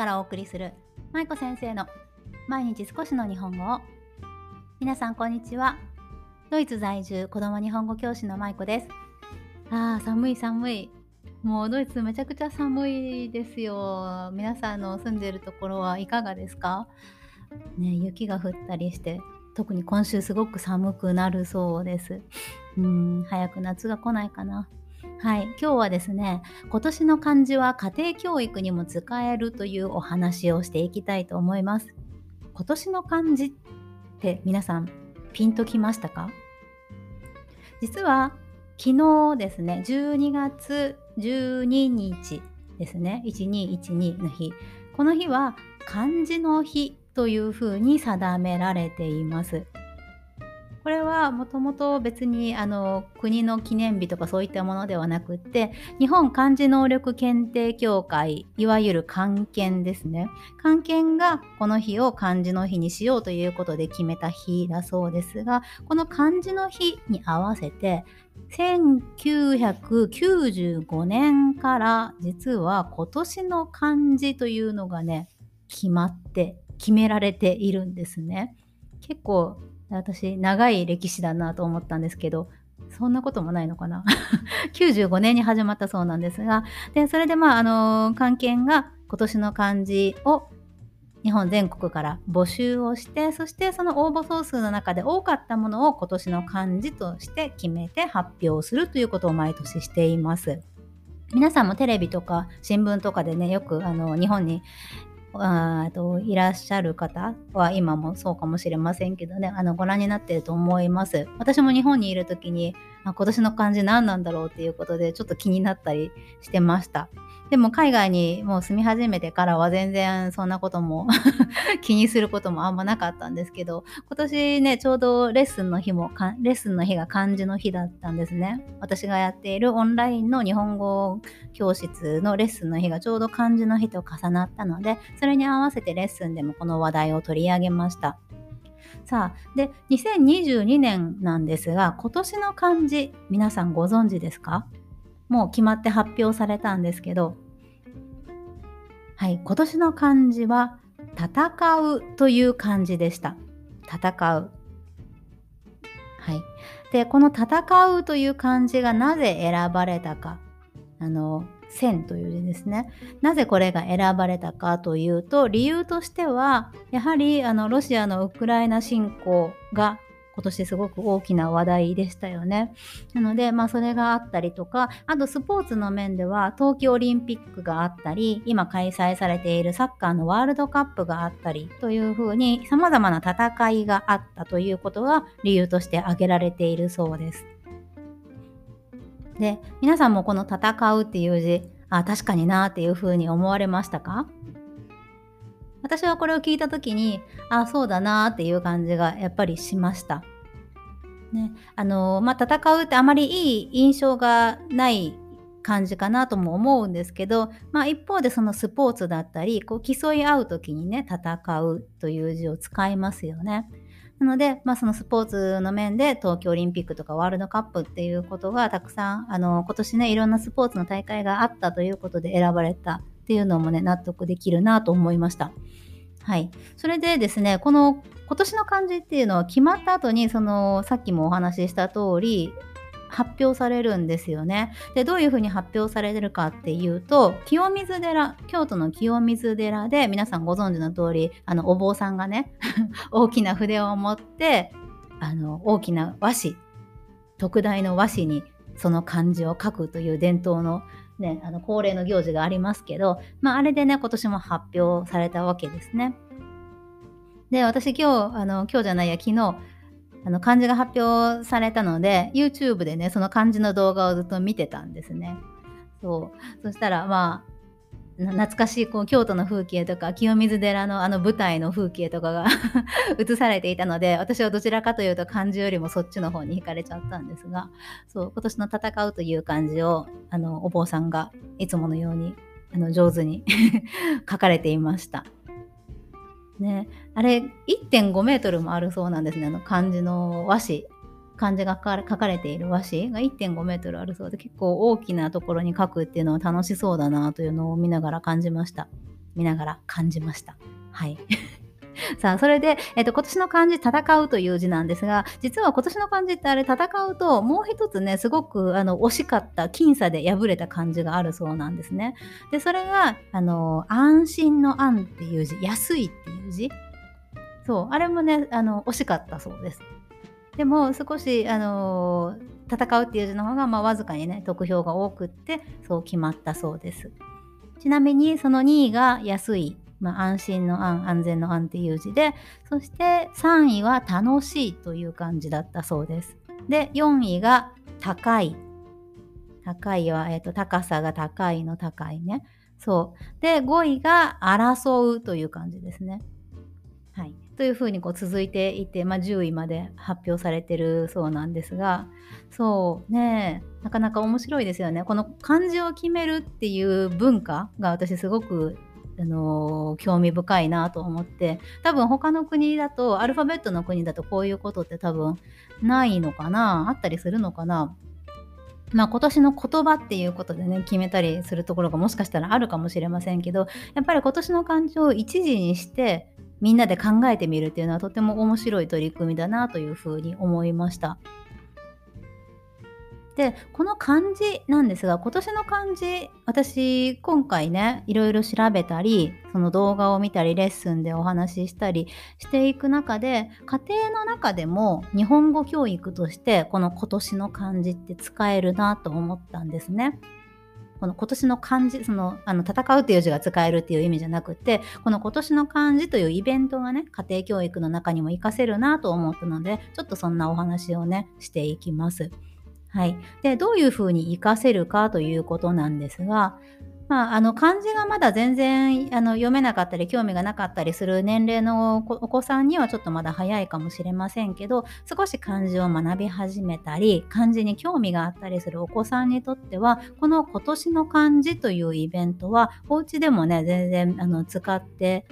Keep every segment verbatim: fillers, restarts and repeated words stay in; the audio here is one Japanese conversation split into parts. からお送りするまいこ先生の毎日少しの日本語を。皆さんこんにちは。ドイツ在住子供日本語教師のまいこです。あー寒い寒い。もうドイツめちゃくちゃ寒いですよ。皆さんの住んでいるところはいかがですかね。雪が降ったりして特に今週すごく寒くなるそうです。うーん早く夏が来ないかな。はい、今日はですね、今年の漢字は家庭教育にも使えるというお話をしていきたいと思います。今年の漢字って皆さんピンときましたか？実は昨日ですね、じゅうにがつじゅうににちですね、いちにいちにの日。この日は漢字の日というふうに定められています。これはもともと別にあの国の記念日とかそういったものではなくって、日本漢字能力検定協会、いわゆる漢検ですね、漢検がこの日を漢字の日にしようということで決めた日だそうですが、この漢字の日に合わせてせんきゅうひゃくきゅうじゅうごねんから実は今年の漢字というのがね決まって決められているんですね。結構私長い歴史だなと思ったんですけど、そんなこともないのかなきゅうじゅうごねんに始まったそうなんですが、でそれでまああの漢検が今年の漢字を日本全国から募集をして、そしてその応募総数の中で多かったものを今年の漢字として決めて発表するということを毎年しています。皆さんもテレビとか新聞とかでね、よくあの日本にあといらっしゃる方は今もそうかもしれませんけどね、あのご覧になっていると思います。私も日本にいる時にあ今年の漢字何なんだろうっていうことでちょっと気になったりしてました。でも海外にもう住み始めてからは全然そんなことも気にすることもあんまなかったんですけど、今年ねちょうどレッスンの日もレッスンの日が漢字の日だったんですね。私がやっているオンラインの日本語教室のレッスンの日がちょうど漢字の日と重なったので、それに合わせてレッスンでもこの話題を取り上げました。さあでにせんにじゅうにねんなんですが、今年の漢字皆さんご存知ですか？もう決まって発表されたんですけど、はい、今年の漢字は戦うという漢字でした。戦う。はい。で、この戦うという漢字がなぜ選ばれたか、あの戦という字ですね。なぜこれが選ばれたかというと、理由としてはやはりあのロシアのウクライナ侵攻が今年すごく大きな話題でしたよね。なので、まあ、それがあったりとか、あとスポーツの面では冬季オリンピックがあったり、今開催されているサッカーのワールドカップがあったりというふうにさまざまな戦いがあったということが理由として挙げられているそうです。で、皆さんもこの戦うっていう字、あ確かになっていうふうに思われましたか？私はこれを聞いたときに、あ、そうだなーっていう感じがやっぱりしました。ね、あのー、まあ、戦うってあまりいい印象がない感じかなとも思うんですけど、まあ、一方でそのスポーツだったり、こう競い合うときにね、戦うという字を使いますよね。なので、まあ、そのスポーツの面で東京オリンピックとかワールドカップっていうことがたくさん、あのー、今年ね、いろんなスポーツの大会があったということで選ばれたっていうのもね納得できるなと思いました。はい、それでですね、この今年の漢字っていうのは決まった後にそのさっきもお話しした通り発表されるんですよね。で、どういうふうに発表されてるかっていうと、清水寺、京都の清水寺で皆さんご存知の通り、あのお坊さんがね大きな筆を持って、あの大きな和紙、特大の和紙にその漢字を書くという伝統のね、あの恒例の行事がありますけど、まあ、あれでね今年も発表されたわけですね。で、私今日あの今日じゃないや昨日あの漢字が発表されたので YouTube でねその漢字の動画をずっと見てたんですね。そう、そしたらまあ懐かしいこう京都の風景とか清水寺のあの舞台の風景とかが映されていたので、私はどちらかというと漢字よりもそっちの方に惹かれちゃったんですが、そう今年の戦うという漢字をあのお坊さんがいつものようにあの上手に書かれていました、ね、あれ いってんごメートルもあるそうなんですね。あの漢字の和紙、漢字が書かれている和紙が いってんごメートルあるそうで、結構大きなところに書くっていうのは楽しそうだなというのを見ながら感じました。見ながら感じました。はい。さあ、それで、えっと、今年の漢字、戦うという字なんですが、実は今年の漢字ってあれ、戦うと、もう一つね、すごく、あの、惜しかった、僅差で敗れた漢字があるそうなんですね。で、それが、あの、安心の安っていう字、安いっていう字。そう、あれもね、あの、惜しかったそうです。でも、少し、あの、戦うっていう字の方が、まあ、わずかにね、得票が多くって、そう決まったそうです。ちなみに、そのにいが安い。まあ、安心の安、安全の安っていう字で、そしてさんいは楽しいという漢字だったそうです。で、よんいが高い。高いは、えっと、高さが高いの高いね。そう。で、ごいが争うという漢字ですね。はい。というふうにこう続いていて、まあ、じゅういまで発表されてるそうなんですが、そうね、なかなか面白いですよね。この漢字を決めるっていう文化が私すごくあの興味深いなと思って、多分他の国だとアルファベットの国だとこういうことって多分ないのかな、あったりするのかな。まあ今年の言葉っていうことでね、決めたりするところがもしかしたらあるかもしれませんけど、やっぱり今年の漢字を一字にしてみんなで考えてみるっていうのはとても面白い取り組みだなというふうに思いました。で、この漢字なんですが、今年の漢字、私今回ね、いろいろ調べたり、その動画を見たり、レッスンでお話ししたりしていく中で、家庭の中でも日本語教育としてこの今年の漢字って使えるなと思ったんですね。この今年の漢字、その、あの、戦うという字が使えるっていう意味じゃなくて、この今年の漢字というイベントがね、家庭教育の中にも活かせるなと思ったので、ちょっとそんなお話をね、していきます。はい。で、どういうふうに活かせるかということなんですが、まあ、あの、漢字がまだ全然、あの、読めなかったり、興味がなかったりする年齢のお子さんにはちょっとまだ早いかもしれませんけど、少し漢字を学び始めたり、漢字に興味があったりするお子さんにとっては、この今年の漢字というイベントは、お家でもね、全然、あの、使って、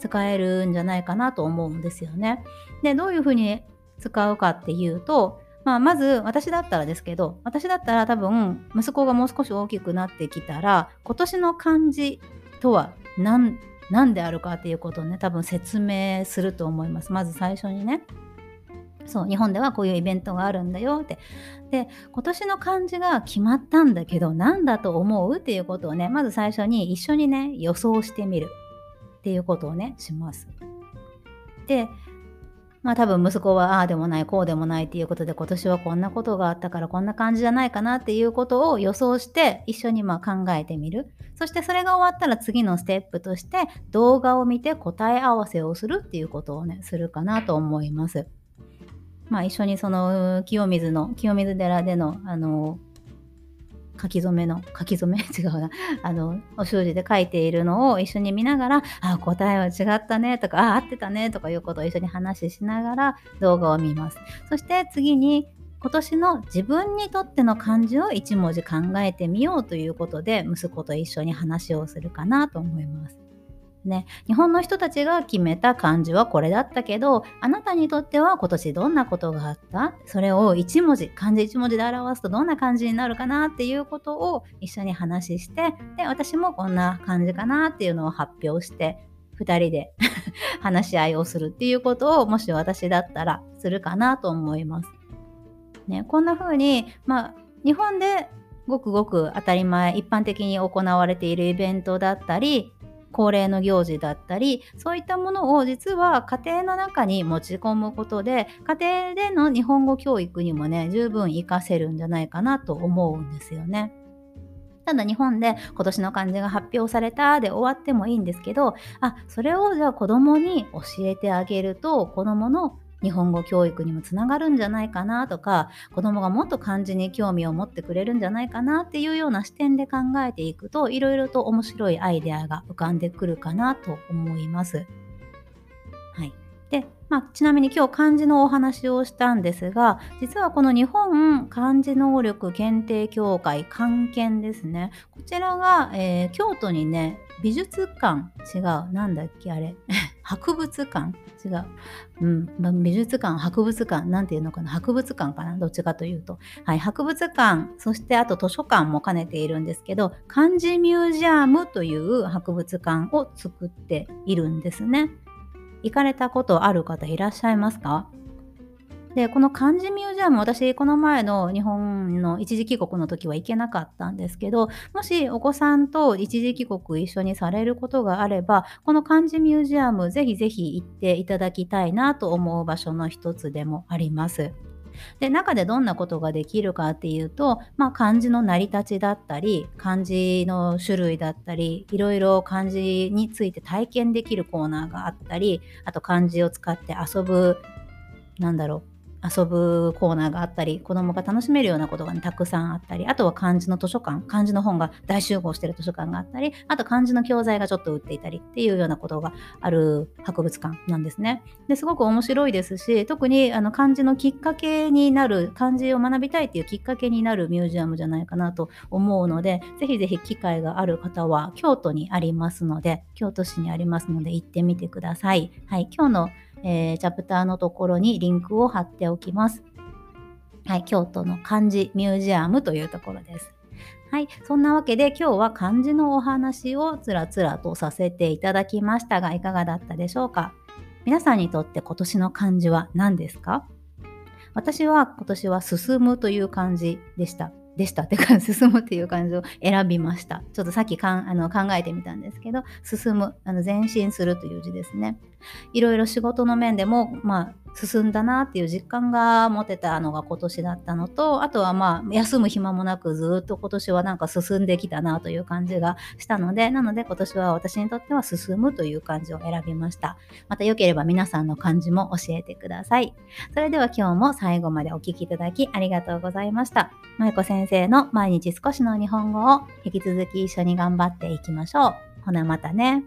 使えるんじゃないかなと思うんですよね。で、どういうふうに使うかっていうと、まあ、まず私だったらですけど、私だったら多分息子がもう少し大きくなってきたら、今年の漢字とは何、何であるかっていうことをね、多分説明すると思います。まず最初にね。そう、日本ではこういうイベントがあるんだよって。で、今年の漢字が決まったんだけど、何だと思うっていうことをね、まず最初に一緒にね、予想してみるっていうことをね、します。で、まあ多分息子はああでもないこうでもないっていうことで、今年はこんなことがあったからこんな感じじゃないかなっていうことを予想して一緒にまあ考えてみる。そしてそれが終わったら次のステップとして動画を見て答え合わせをするっていうことをね、するかなと思います。まあ一緒にその清水の清水寺でのあの書き初めの書き初め違うなあのお習字で書いているのを一緒に見ながら、あ、答えは違ったねとか、あ、合ってたねとかいうことを一緒に話ししながら動画を見ます。そして次に今年の自分にとっての漢字を一文字考えてみようということで、息子と一緒に話をするかなと思います。ね、日本の人たちが決めた漢字はこれだったけど、あなたにとっては今年どんなことがあった、それを一文字漢字一文字で表すとどんな感じになるかなっていうことを一緒に話して、で私もこんな感じかなっていうのを発表してふたりで話し合いをするっていうことを、もし私だったらするかなと思います、ね、こんな風に、まあ、日本でごくごく当たり前一般的に行われているイベントだったり、恒例の行事だったり、そういったものを実は家庭の中に持ち込むことで、家庭での日本語教育にもね、十分活かせるんじゃないかなと思うんですよね。ただ日本で今年の漢字が発表されたで終わってもいいんですけど、あ、それをじゃあ子供に教えてあげると子供の日本語教育にもつながるんじゃないかなとか、子どもがもっと漢字に興味を持ってくれるんじゃないかなっていうような視点で考えていくと、いろいろと面白いアイデアが浮かんでくるかなと思います。はい。で、まあ、ちなみに今日漢字のお話をしたんですが、実はこの日本漢字能力検定協会、漢検ですね。こちらが、えー、京都にね、美術館、違う、なんだっけあれ博物館違う、うん、美術館、博物館なんていうのかな、博物館かな、どっちかというと、はい、博物館、そしてあと図書館も兼ねているんですけど、漢字ミュージアムという博物館を作っているんですね。行かれたことある方いらっしゃいますか？で、この漢字ミュージアム、私この前の日本の一時帰国の時は行けなかったんですけど、もしお子さんと一時帰国一緒にされることがあれば、この漢字ミュージアムぜひぜひ行っていただきたいなと思う場所の一つでもあります。で、中でどんなことができるかっていうと、まあ、漢字の成り立ちだったり、漢字の種類だったり、いろいろ漢字について体験できるコーナーがあったり、あと漢字を使って遊ぶ、なんだろう、遊ぶコーナーがあったり、子どもが楽しめるようなことが、ね、たくさんあったり、あとは漢字の図書館、漢字の本が大集合している図書館があったり、あと漢字の教材がちょっと売っていたりっていうようなことがある博物館なんですね。ですごく面白いですし、特にあの漢字のきっかけになる、漢字を学びたいっていうきっかけになるミュージアムじゃないかなと思うので、ぜひぜひ機会がある方は京都にありますので、京都市にありますので行ってみてください。はい、今日のえー、チャプターのところにリンクを貼っておきます。はい、京都の漢字ミュージアムというところです。はい、そんなわけで今日は漢字のお話をつらつらとさせていただきましたが、いかがだったでしょうか？皆さんにとって今年の漢字は何ですか？私は今年は進むという漢字でした。でしたってか進むっていう感じを選びました。ちょっとさっきかんあの考えてみたんですけど、進む、あの前進するという字ですね。いろいろ仕事の面でも、まあ、進んだなっていう実感が持てたのが今年だったのと、あとはまあ休む暇もなくずっと今年はなんか進んできたなという感じがしたので、なので今年は私にとっては進むという漢字を選びました。また良ければ皆さんの漢字も教えてください。それでは今日も最後までお聞きいただきありがとうございました。まゆこ先生先生の毎日少しの日本語を引き続き一緒に頑張っていきましょう。ほなまたね。